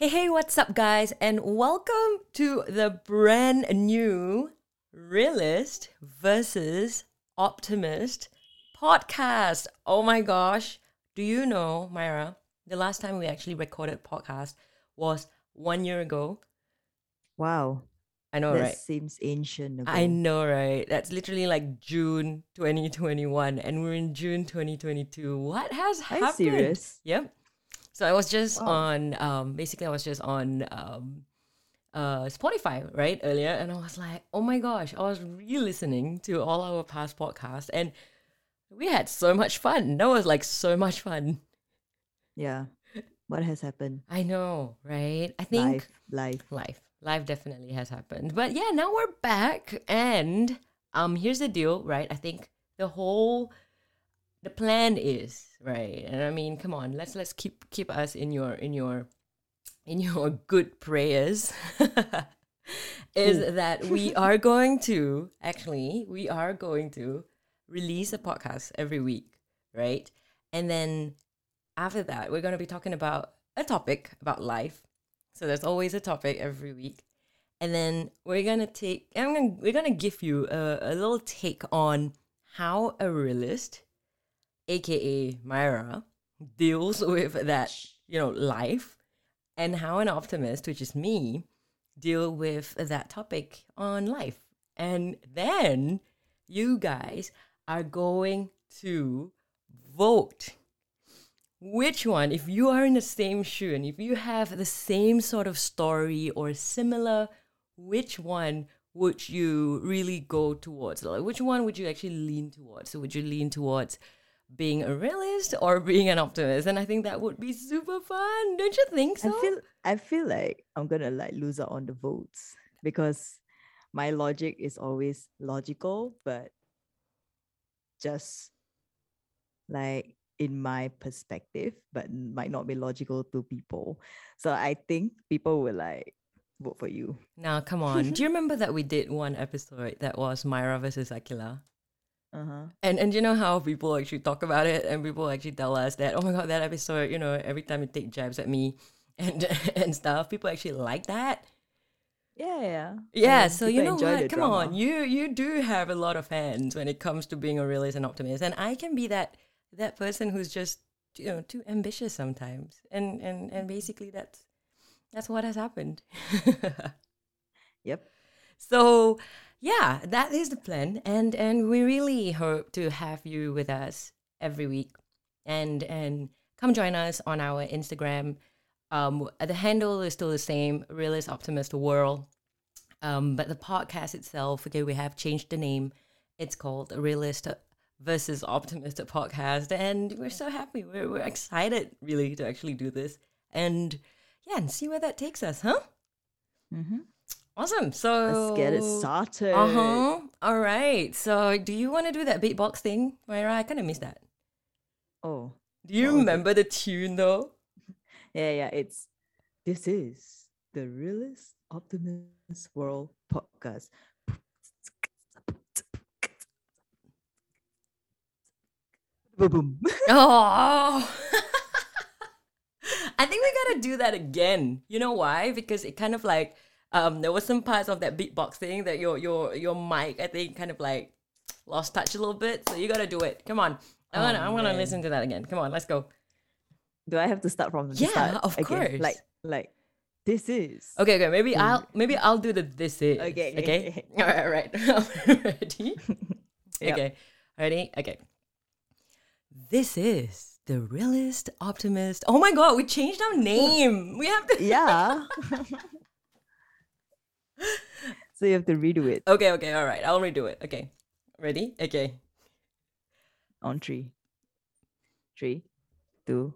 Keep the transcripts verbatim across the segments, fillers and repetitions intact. Hey, hey, what's up, guys? And welcome to the brand new Realist versus Optimist podcast. Oh my gosh. Do you know, Myra, the last time we actually recorded podcast was one year ago. Wow. I know, that right? That seems ancient. Ago. I know, right? That's literally like June twenty twenty-one and we're in June twenty twenty-two. What has happened? Are you serious? Yep. So I was just wow. on, um, basically I was just on um, uh, Spotify, right, earlier. And I was like, oh my gosh, I was re-listening to all our past podcasts. And we had so much fun. That was like so much fun. Yeah. What has happened? I know, right? I think life. Life. Life. Life definitely has happened. But yeah, now we're back. And um, here's the deal, right? I think the whole... The plan is right, and I mean, come on, let's let's keep keep us in your in your in your good prayers. is Ooh. that we are going to actually we are going to release a podcast every week, right? And then after that, we're going to be talking about a topic about life. So there's always a topic every week, and then we're gonna take. I'm gonna we're gonna give you a, a little take on how a realist, A K A Myra, deals with that, you know, life, and how an optimist, which is me, deal with that topic on life. And then you guys are going to vote which one, if you are in the same shoe and if you have the same sort of story or similar, which one would you really go towards? Like, which one would you actually lean towards? So would you lean towards being a realist or being an optimist? And I think that would be super fun. Don't you think so? I feel I feel like I'm gonna like lose out on the votes because my logic is always logical, but just like in my perspective, but might not be logical to people. So I think people will like vote for you. Now come on. Do you remember that we did one episode that was Myra versus Aquila? Uh-huh. And and you know how people actually talk about it, and people actually tell us that, oh my god, that episode, you know, every time you take jabs at me and and stuff, people actually like that. Yeah, yeah, yeah. I mean, so you know what? Come drama. on, you you do have a lot of hands when it comes to being a realist and optimist, and I can be that that person who's just, you know, too ambitious sometimes, and and and basically that's that's what has happened. Yep. So. Yeah, that is the plan, and and we really hope to have you with us every week, and and come join us on our Instagram. Um, the handle is still the same, Realist Optimist World, um, but the podcast itself, okay, we have changed the name. It's called Realist versus Optimist Podcast, and we're so happy. We're we're excited really to actually do this, and yeah, and see where that takes us, huh? Mm-hmm. Awesome. So let's get it started. Uh huh. All right. So do you want to do that beatbox thing, Myra? I kind of miss that. Oh. Do you well, remember the tune though? Yeah, yeah. It's this is the Realist Optimist World podcast. Boom. Oh. I think we gotta do that again. You know why? Because it kind of like. Um, there were some parts of that beatbox thing that your your your mic, I think, kind of like lost touch a little bit. So you gotta do it. Come on, I wanna, oh, I wanna listen to that again. Come on, let's go. Do I have to start from the yeah, start? Yeah, of again? course. Like like this is okay. Okay, maybe mm. I'll maybe I'll do the this is. Okay. Okay. All right. All right. Ready? Yep. Okay. Ready? Okay. This is the Realist Optimist. Oh my god, we changed our name. We have to. Yeah. So you have to redo it. Okay, okay, all right. I'll redo it. Okay. Ready? Okay. On three. Three, two,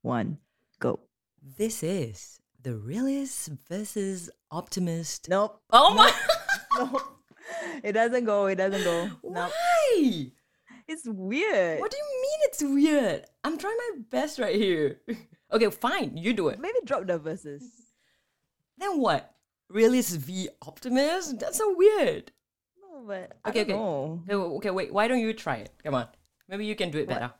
one, go. This is the Realist versus Optimist. Nope. Oh my. Nope. It doesn't go. It doesn't go. Why? Nope. It's weird. What do you mean it's weird? I'm trying my best right here. Okay, fine. You do it. Maybe drop the verses. Then what? Realist v Optimist? That's so weird. No, but I okay, don't okay. know. Okay, wait. Why don't you try it? Come on. Maybe you can do it better.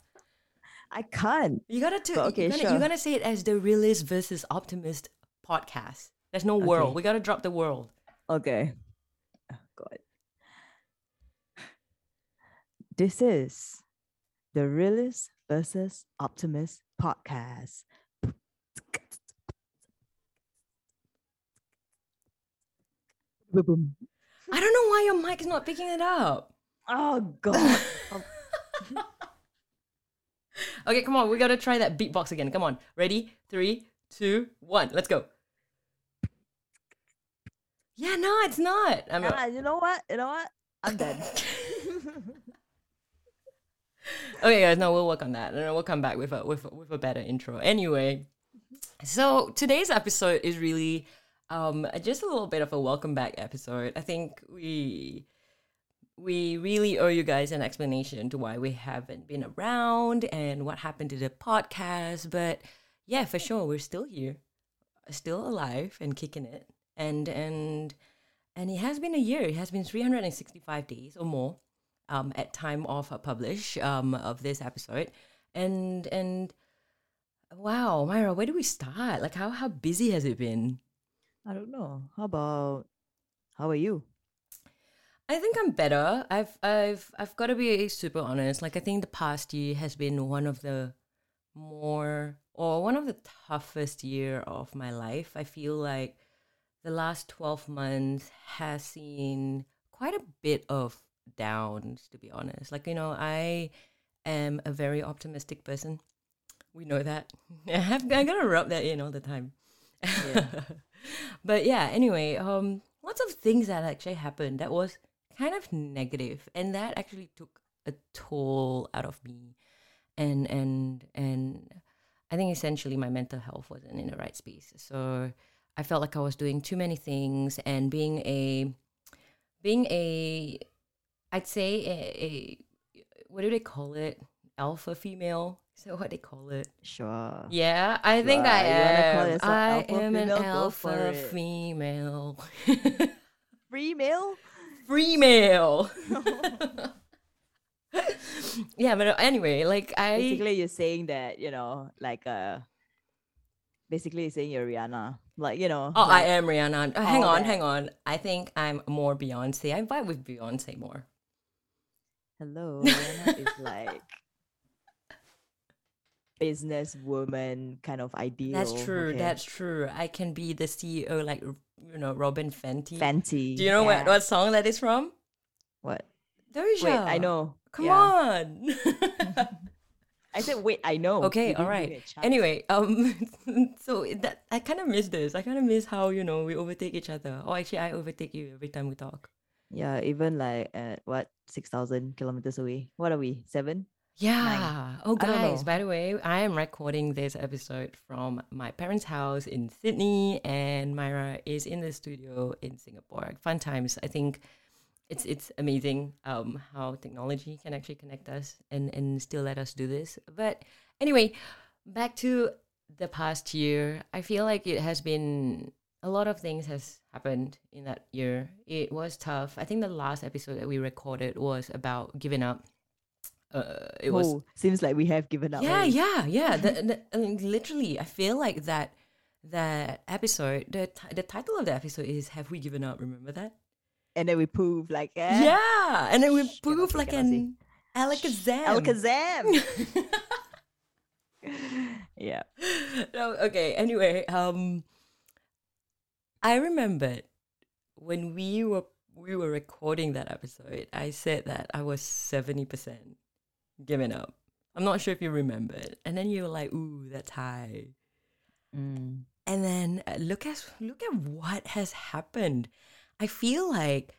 I can't. You gotta do. Okay, you're gonna, sure. You're gonna say it as the Realist versus Optimist podcast. There's no world. Okay. We got to drop the world. Okay. Oh, God. This is the Realist versus Optimist podcast. I don't know why your mic is not picking it up. Oh, God. Okay, come on. We got to try that beatbox again. Come on. Ready? Three, two, one. Let's go. Yeah, no, it's not. I'm yeah, not. You know what? You know what? I'm dead. Okay, guys. No, we'll work on that. We'll come back with a, with, a, with a better intro. Anyway, so today's episode is really... Um, just a little bit of a welcome back episode. I think we we really owe you guys an explanation to why we haven't been around and what happened to the podcast. But yeah, for sure, we're still here, still alive and kicking it. And and and it has been a year. It has been three hundred sixty-five days or more um, at time of publish um, of this episode. And and wow, Myra, where do we start? Like, how how busy has it been? I don't know. How about, how are you? I think I'm better. I've, I've, I've got to be super honest. Like, I think the past year has been one of the more, or one of the toughest year of my life. I feel like the last twelve months has seen quite a bit of downs, to be honest. Like, you know, I am a very optimistic person. We know that. I've, I got to rub that in all the time. Yeah. But yeah, anyway, um, lots of things that actually happened that was kind of negative, and that actually took a toll out of me, and and and I think essentially my mental health wasn't in the right space. So I felt like I was doing too many things, and being a being a I'd say a, a what do they call it? Alpha female. Is that what they call it? Sure. Yeah, I sure. think I am. I am an alpha female. Free male? Free male. Yeah, but anyway, like I... Basically, you're saying that, you know, like... Uh, basically, you're saying you're Rihanna. Like, you know... Oh, like, I am Rihanna. Oh, hang on, that. hang on. I think I'm more Beyoncé. I vibe with Beyoncé more. Hello, Rihanna is like... businesswoman kind of ideal. That's true. Okay. That's true. I can be the C E O, like, you know, Robin Fenty. Fenty. Do you know yeah. what, what song that is from? What? Doja. Wait, I know. Come yeah. on. I said, wait, I know. Okay, all right. Anyway, um, so that I kind of miss this. I kind of miss how, you know, we overtake each other. Or oh, actually, I overtake you every time we talk. Yeah, even like at what, six thousand kilometers away. What are we? Seven? Yeah. Nine. Oh, guys, by the way, I am recording this episode from my parents' house in Sydney, and Myra is in the studio in Singapore. Fun times. I think it's it's amazing um, how technology can actually connect us and, and still let us do this. But anyway, back to the past year. I feel like it has been a lot of things has happened in that year. It was tough. I think the last episode that we recorded was about giving up. Uh, it oh, was seems like we have given up. Yeah, right? yeah, yeah. The, the, I mean, literally, I feel like that that episode, the t- the title of the episode is "Have We Given Up?" Remember that? And then we poof like eh? yeah, and then we Shh, poof like an alakazam. Alakazam. yeah. No, okay. Anyway, um, I remembered when we were we were recording that episode. I said that I was seventy percent. Giving up. I'm not sure if you remember it. And then you were like, ooh, that's high. Mm. And then uh, look at look at what has happened. I feel like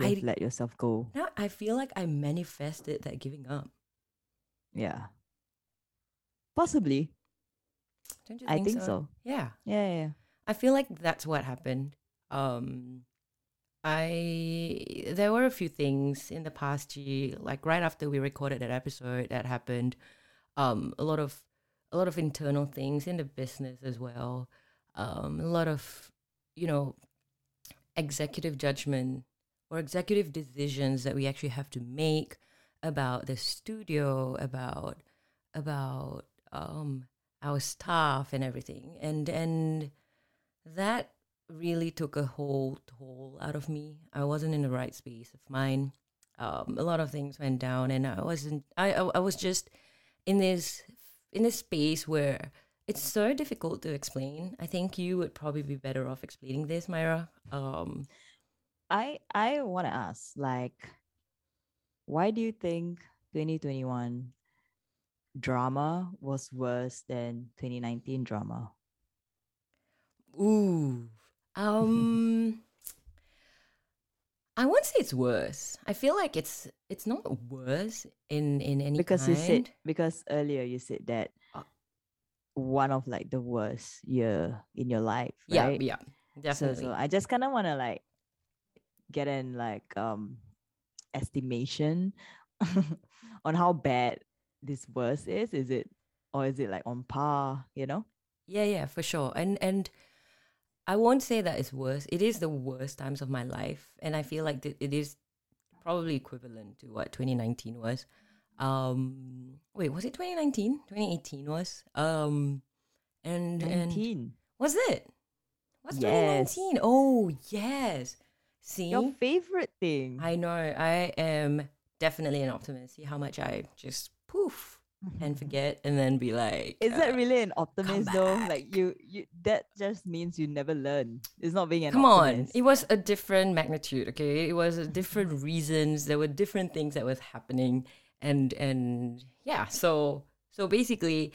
you I let yourself go. Now I feel like I manifested that giving up. Yeah. Possibly. Don't you think so? I think so. so. Yeah. yeah. Yeah, yeah. I feel like that's what happened. Um I there were a few things in the past year, like right after we recorded that episode, that happened. Um, a lot of a lot of internal things in the business as well. Um, a lot of you know executive judgment or executive decisions that we actually have to make about the studio, about about um, our staff and everything, and and. that really took a whole toll out of me. I wasn't in the right space of mind. Um, a lot of things went down, and I wasn't. I, I I was just in this in this space where it's so difficult to explain. I think you would probably be better off explaining this, Myra. Um, I I want to ask, like, why do you think twenty twenty-one drama was worse than twenty nineteen drama? Ooh, um, I won't say it's worse. I feel like it's it's not worse in in any because kind. you said because earlier you said that one of like the worst year in your life, right? Yeah, yeah, definitely. So, so I just kind of want to like get in like um estimation on how bad this worst is. Is it or is it like on par? You know? Yeah, yeah, for sure. And and. I won't say that it's worse. It is the worst times of my life. And I feel like th- it is probably equivalent to what twenty nineteen was. Um, wait, was it twenty nineteen? twenty eighteen was? Um, and, and was it? What's yes. twenty nineteen? Oh, yes. See? Your favorite thing. I know. I am definitely an optimist. See how much I just poof. And forget and then be like, is uh, that really an optimist though? Like you, you that just means you never learn. It's not being an come optimist. On. It was a different magnitude, okay? It was a different reasons. There were different things that was happening, and and yeah. So so basically,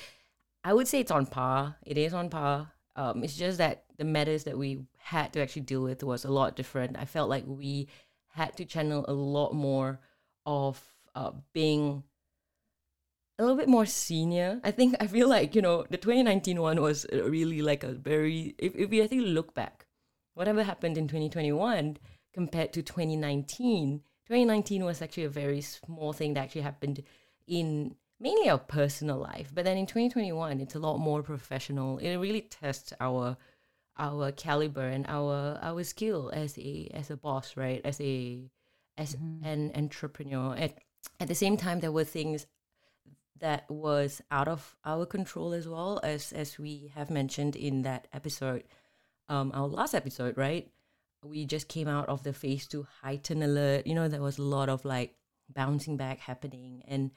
I would say it's on par. It is on par. Um, it's just that the matters that we had to actually deal with was a lot different. I felt like we had to channel a lot more of uh, being a little bit more senior. I think I feel like, you know, the twenty nineteen one was really like a very, if, if we I think look back, whatever happened in twenty twenty-one compared to twenty nineteen, twenty nineteen was actually a very small thing that actually happened in mainly our personal life. But then in twenty twenty-one, it's a lot more professional. It really tests our our caliber and our our skill as a as a boss, right? As a as mm-hmm. an entrepreneur. At at the same time, there were things that was out of our control as well, as as we have mentioned in that episode, um, our last episode, right? We just came out of the phase two heightened alert. You know, there was a lot of like bouncing back happening. And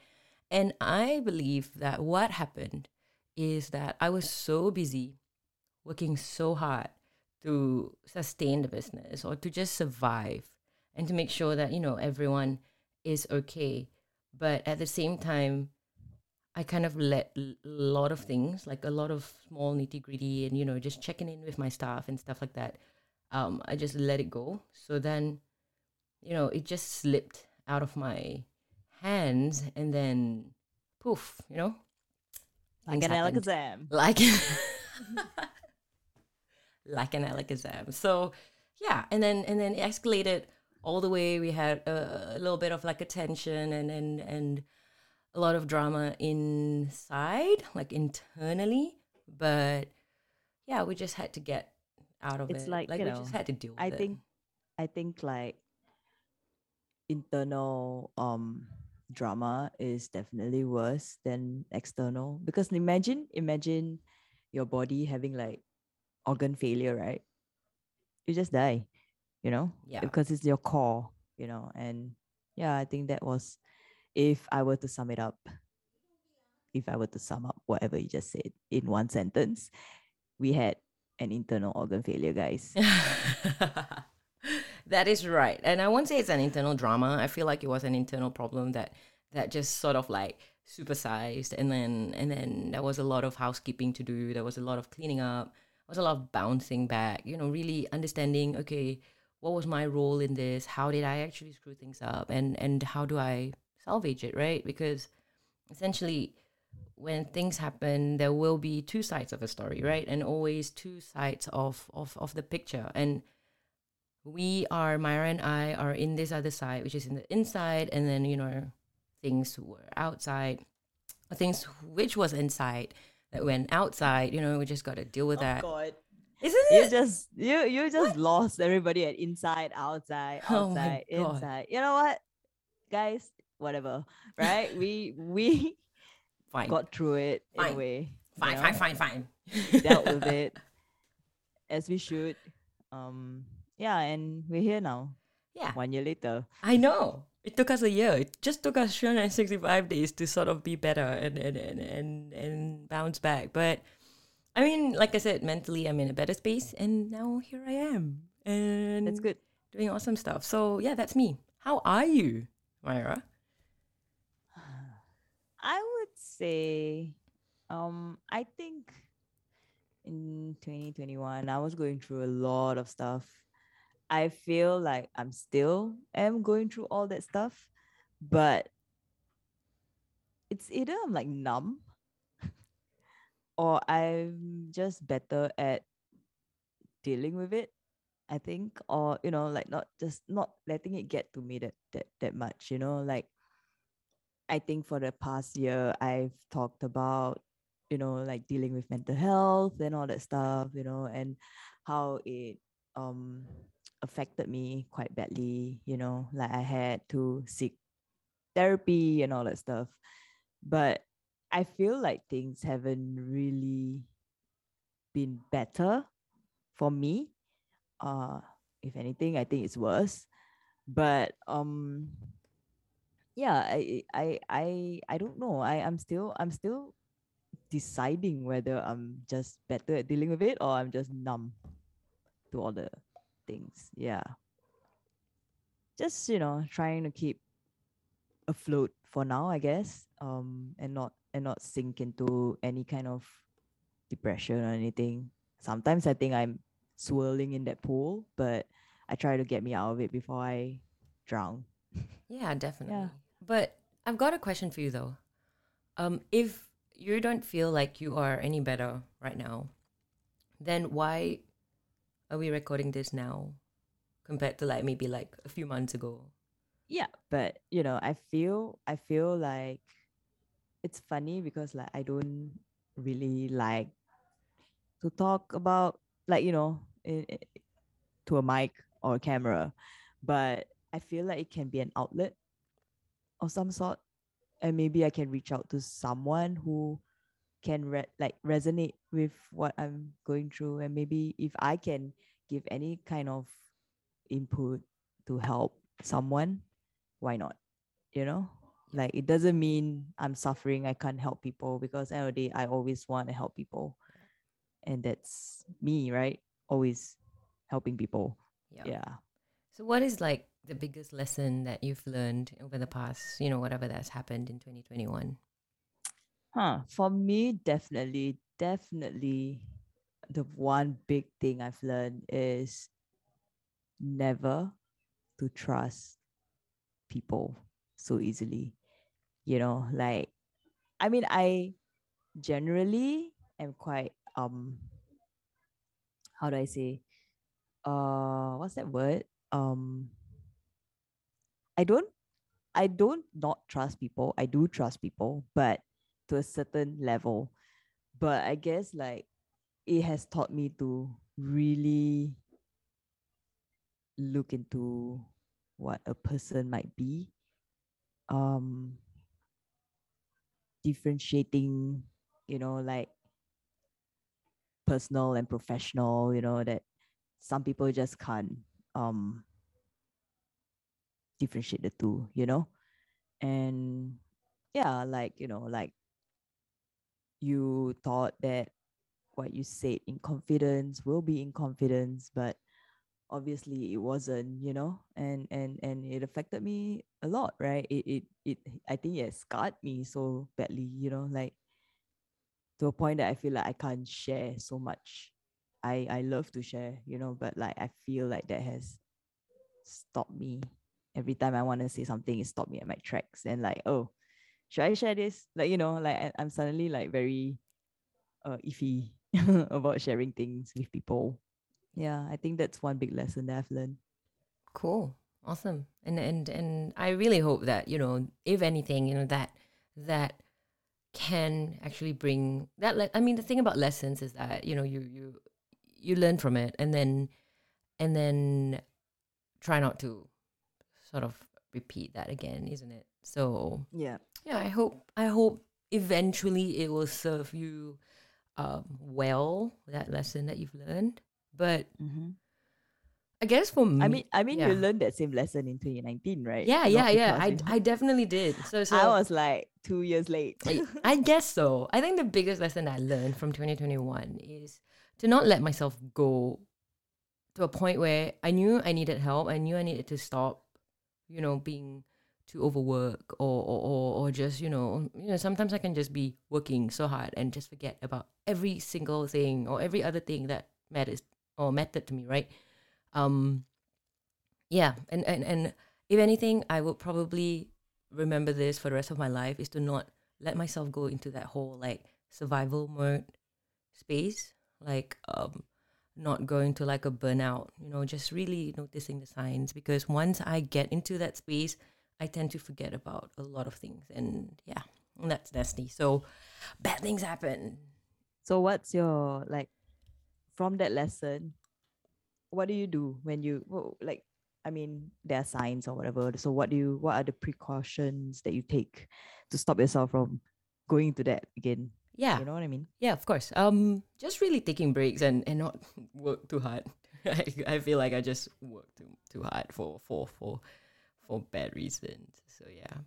and I believe that what happened is that I was so busy working so hard to sustain the business or to just survive and to make sure that, you know, everyone is okay. But at the same time, I kind of let a lot of things, like a lot of small nitty gritty and, you know, just checking in with my staff and stuff like that. Um, I just let it go. So then, you know, it just slipped out of my hands and then poof, you know. Like an Alakazam. Like, like an Alakazam. So yeah. And then, and then it escalated all the way. We had a, a little bit of like a tension and, and, and, a lot of drama inside, like internally, but yeah, we just had to get out of it. It's like, like you we know, just had to deal with I it. I think, I think like internal um drama is definitely worse than external, because imagine, imagine your body having like organ failure, right? You just die, you know, yeah, because it's your core, you know, and yeah, I think that was. If I were to sum it up, if I were to sum up whatever you just said in one sentence, we had an internal organ failure, guys. That is right. And I won't say it's an internal drama. I feel like it was an internal problem that that just sort of like supersized. And then and then there was a lot of housekeeping to do. There was a lot of cleaning up. There was a lot of bouncing back, you know, really understanding, okay, what was my role in this? How did I actually screw things up? And and how do I salvage it, right? Because essentially when things happen, there will be two sides of a story, right? And always two sides of of, of the picture. And we are, Myra and I are in this other side, which is in the inside, and then, you know, things were outside, things which was inside that went outside, you know, we just got to deal with oh that. God. Isn't it? You just, you, you just what? Lost everybody at inside, outside, outside, oh inside. You know what, guys? Whatever, right? we we fine. got through it fine. anyway. Fine, you know? fine, fine, fine. Dealt with it. as we should. Um, yeah, and we're here now. Yeah. One year later. I know. It took us a year. It just took us three hundred sixty-five days to sort of be better and, and, and, and, and bounce back. But I mean, like I said, mentally, I'm in a better space. And now here I am. And that's good. Doing awesome stuff. So yeah, that's me. How are you, Myra? I would say, um, I think in twenty twenty-one, I was going through a lot of stuff. I feel like I'm still am going through all that stuff, but it's either I'm like numb or I'm just better at dealing with it, I think, or, you know, like not just not letting it get to me that, that, that much, you know, like I think for the past year, I've talked about, you know, like dealing with mental health and all that stuff, you know, and how it, um, affected me quite badly, you know, like I had to seek therapy and all that stuff. But I feel like things haven't really been better for me. Uh, if anything, I think it's worse. But um, yeah, I I I I don't know. I, I'm still I'm still deciding whether I'm just better at dealing with it or I'm just numb to all the things. Yeah, just, you know, trying to keep afloat for now, I guess, um and not and not sink into any kind of depression or anything. Sometimes I think I'm swirling in that pool, but I try to get me out of it before I drown. Yeah, definitely. Yeah. But I've got a question for you though. Um if you don't feel like you are any better right now, then why are we recording this now compared to like maybe like a few months ago? Yeah, but you know, I feel I feel like it's funny because like I don't really like to talk about like, you know, it, it, to a mic or a camera, but I feel like it can be an outlet of some sort, and maybe I can reach out to someone who can re- like resonate with what I'm going through, and maybe if I can give any kind of input to help someone, why not? You know, like it doesn't mean I'm suffering I can't help people, because at the end of the day I always want to help people, and that's me, right? Always helping people. Yep. Yeah. So what is like the biggest lesson that you've learned over the past, you know, whatever that's happened in twenty twenty-one? Huh. For me, definitely, definitely the one big thing I've learned is never to trust people so easily. You know, like, I mean, I generally am quite, um, how do I say, uh, what's that word? Um, I don't, I don't not trust people. I do trust people, but to a certain level. But I guess like it has taught me to really look into what a person might be, um differentiating, you know, like personal and professional, you know, that some people just can't um differentiate the two, you know. And yeah, like, you know, like you thought that what you said in confidence will be in confidence, but obviously it wasn't, you know, and and and it affected me a lot, right? It it, it I think it scarred me so badly, you know, like to a point that I feel like I can't share so much. I I love to share, you know, but like I feel like that has stopped me. Every time I want to say something, it stopped me at my tracks, and like, oh, should I share this? Like, you know, like I, I'm suddenly like very uh, iffy about sharing things with people. Yeah, I think that's one big lesson that I've learned. Cool. Awesome. And and and I really hope that, you know, if anything, you know, that that can actually bring that le- I mean, the thing about lessons is that, you know, you you you learn from it and then and then try not to sort of repeat that again, isn't it? So yeah. Yeah, I hope I hope eventually it will serve you um, well, that lesson that you've learned. But mm-hmm. I guess for me, I mean, I mean, yeah. you learned that same lesson in twenty nineteen, right? Yeah, yeah, yeah. I, I definitely did. So, so I was like two years late. I, I guess so. I think the biggest lesson I learned from twenty twenty-one is to not let myself go to a point where I knew I needed help. I knew I needed to stop, you know, being too overworked or or, or, or just, you know, you know, sometimes I can just be working so hard and just forget about every single thing or every other thing that matters or mattered to me, right? Um, yeah, and, and, and if anything, I would probably remember this for the rest of my life, is to not let myself go into that whole, like, survival mode space, like, um, not going to, like, a burnout, you know, just really noticing the signs, because once I get into that space, I tend to forget about a lot of things, and, yeah, that's nasty. So, bad things happen. So, what's your, like, from that lesson... what do you do when you, like, I mean, there are signs or whatever. So what do you, what are the precautions that you take to stop yourself from going to that again? Yeah. You know what I mean? Yeah, of course. Um, just really taking breaks and, and not work too hard. I, I feel like I just work too, too hard for, for, for, for bad reasons. So, yeah.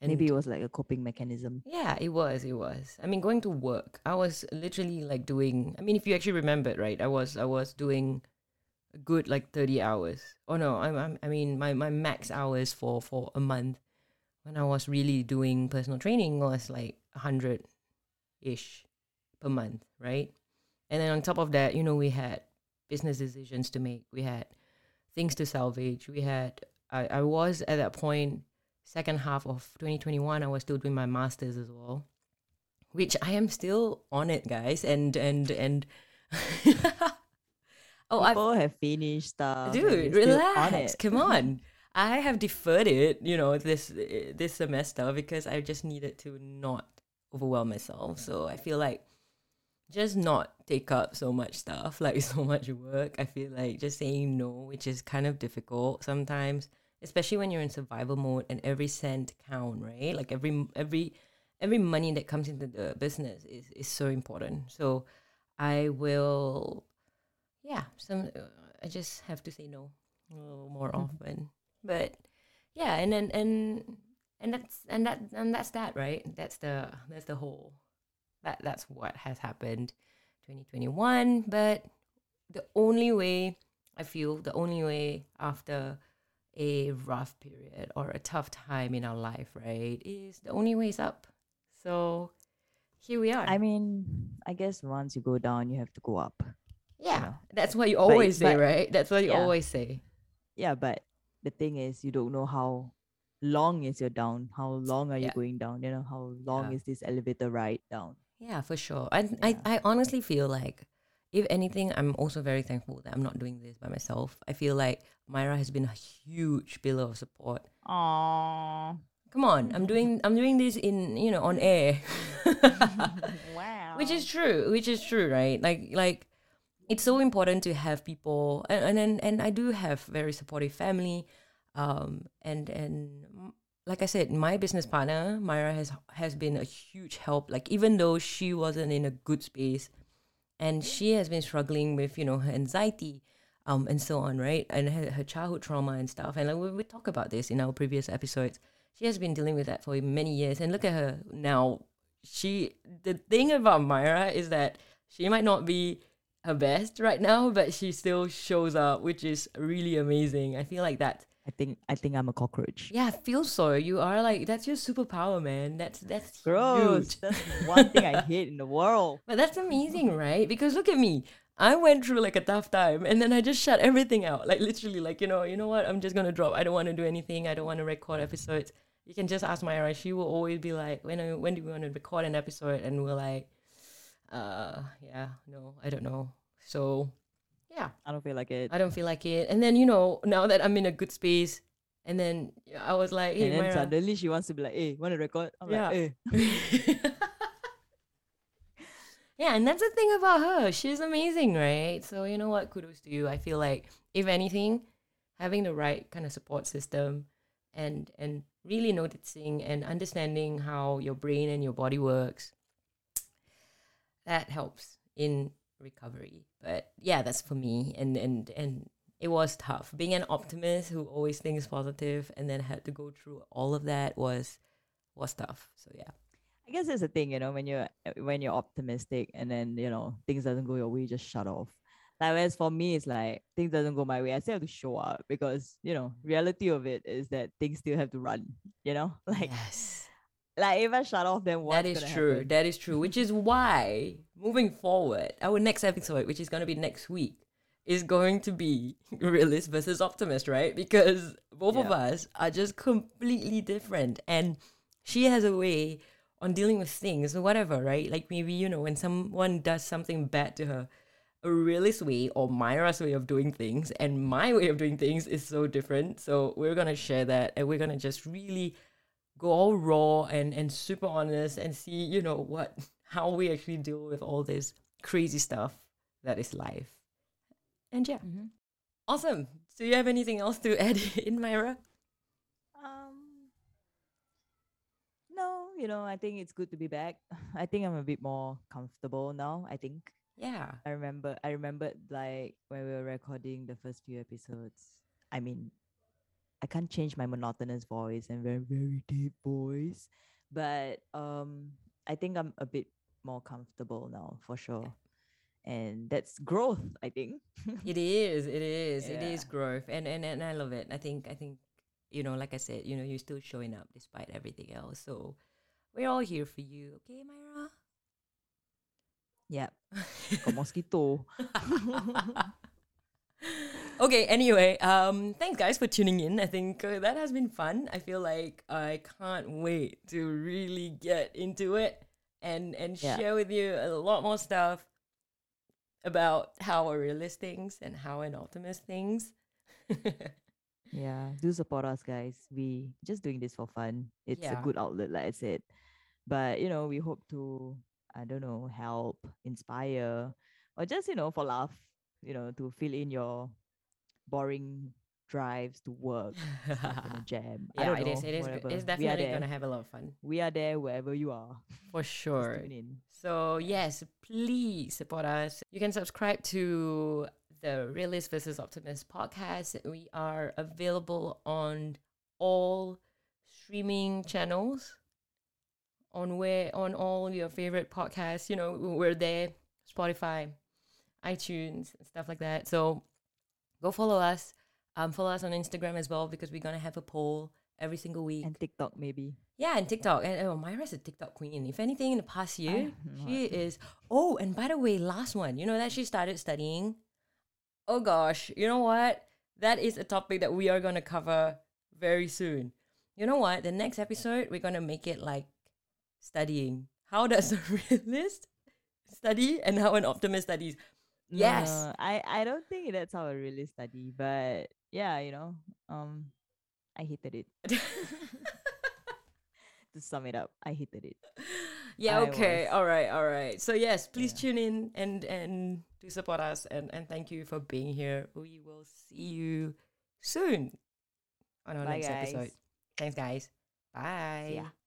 And maybe it was like a coping mechanism. Yeah, it was, it was. I mean, going to work, I was literally like doing, I mean, if you actually remembered, right, I was, I was doing... a good like thirty hours. Oh no, I'm, I'm I mean my, my max hours for, for a month when I was really doing personal training was like one hundred-ish per month, right? And then on top of that, you know, we had business decisions to make. We had things to salvage. We had, I, I was at that point, second half of twenty twenty-one, I was still doing my master's as well, which I am still on it, guys. And, and, and... Oh, People I've, have finished stuff. Dude, relax. On Come on. I have deferred it, you know, this this semester because I just needed to not overwhelm myself. So I feel like just not take up so much stuff, like so much work. I feel like just saying no, which is kind of difficult sometimes, especially when you're in survival mode and every cent count, right? Like every every every money that comes into the business is, is so important. So I will... yeah, some uh, I just have to say no a little more mm-hmm. often. But yeah, and then and, and and that's and that and that's that, right? That's the that's the whole that that's what has happened twenty twenty-one. But the only way I feel the only way after a rough period or a tough time in our life, right, is the only way is up. So here we are. I mean, I guess once you go down, you have to go up. Yeah, you know, that's what you always but, say, but, right? That's what you yeah. always say. Yeah, but the thing is, you don't know how long is your down. How long are yeah. you going down? You know, how long yeah. is this elevator ride down? Yeah, for sure. And yeah. I, I honestly feel like, if anything, I'm also very thankful that I'm not doing this by myself. I feel like Myra has been a huge pillar of support. Aww. Come on, I'm doing I'm doing this in, you know, on air. Wow. Which is true. Which is true, right? Like like. It's so important to have people, and and and I do have very supportive family, um, and and like I said, my business partner Myra has has been a huge help. Like even though she wasn't in a good space, and she has been struggling with, you know, her anxiety, um, and so on, right, and her, her childhood trauma and stuff. And like we, we talk about this in our previous episodes. She has been dealing with that for many years, and look at her now. She the thing about Myra is that she might not be her best right now, but she still shows up, which is really amazing. I feel like that. I think I think I'm a cockroach. Yeah, I feel so. You are like that's your superpower, man. That's that's gross. Huge. That's one thing I hate in the world. But that's amazing, right? Because look at me. I went through like a tough time, and then I just shut everything out. Like literally, like you know, you know what? I'm just gonna drop. I don't want to do anything. I don't want to record episodes. You can just ask Myra. She will always be like, when are, when do we want to record an episode? And we're like. Uh yeah, no, I don't know. So yeah. I don't feel like it. I don't feel like it. And then, you know, now that I'm in a good space, and then I was like, hey, and then Myra. Suddenly she wants to be like, hey, wanna record? I'm yeah. like, hey. Yeah, and that's the thing about her. She's amazing, right? So you know what? Kudos to you. I feel like if anything, having the right kind of support system and and really noticing and understanding how your brain and your body works. That helps in recovery. But yeah, that's for me. And and and it was tough. Being an optimist who always thinks positive and then had to go through all of that was was tough. So yeah. I guess that's the thing, you know, when you're when you're optimistic and then, you know, things doesn't go your way, you just shut off. Like, whereas for me, it's like things doesn't go my way, I still have to show up because, you know, reality of it is that things still have to run, you know? Like, yes. Like if I shut off, then what's going to happen? That is true. That is true. Which is why, moving forward, our next episode, which is going to be next week, is going to be Realist versus Optimist, right? Because both yeah. of us are just completely different. And she has a way on dealing with things or whatever, right? Like maybe, you know, when someone does something bad to her, a realist way or Myra's way of doing things and my way of doing things is so different. So we're going to share that and we're going to just really go all raw and, and super honest and see, you know, what how we actually deal with all this crazy stuff that is life. And yeah. Mm-hmm. Awesome. Do you have anything else to add in, Myra? Um, no, you know, I think it's good to be back. I think I'm a bit more comfortable now, I think. Yeah. I remember, I remembered like when we were recording the first few episodes, I mean, I can't change my monotonous voice and very, very deep voice, but um, I think I'm a bit more comfortable now for sure. And that's growth, I think. It is, it is, yeah. It is growth. And, and and I love it. I think, I think, you know, like I said, you know, you're still showing up despite everything else. So we're all here for you. Okay, Myra? Yeah. Got mosquito. Okay, anyway, um, thanks guys for tuning in. I think uh, that has been fun. I feel like I can't wait to really get into it and, and yeah. share with you a lot more stuff about how a realist thinks and how an optimist thinks. Yeah, do support us guys. We just doing this for fun. It's yeah. a good outlet, like I said. But, you know, we hope to, I don't know, help, inspire, or just, you know, for laugh, you know, to fill in your boring drives to work, jam. Yeah, I don't it know, is. It is. It's definitely gonna have a lot of fun. We are there wherever you are, for sure. Just tune in. So yes, please support us. You can subscribe to the Realist versus Optimist podcast. We are available on all streaming channels, on where on all your favorite podcasts. You know, we're there. Spotify, iTunes, stuff like that. So go follow us. Um, follow us on Instagram as well because we're going to have a poll every single week. And TikTok maybe. Yeah, and TikTok. And oh, Myra's a TikTok queen. If anything, in the past year, she is... Oh, and by the way, last one. You know that she started studying? Oh gosh, you know what? That is a topic that we are going to cover very soon. You know what? The next episode, we're going to make it like studying. How does a realist study and how an optimist studies? Yes. No, I, I don't think that's how a realist study, but yeah, you know, um, I hated it. To sum it up, I hated it. Yeah, I okay. Was... All right, all right. So yes, please yeah. tune in and, and to support us and, and thank you for being here. We will see you soon on our Bye next guys. episode. Thanks guys. Bye. See ya.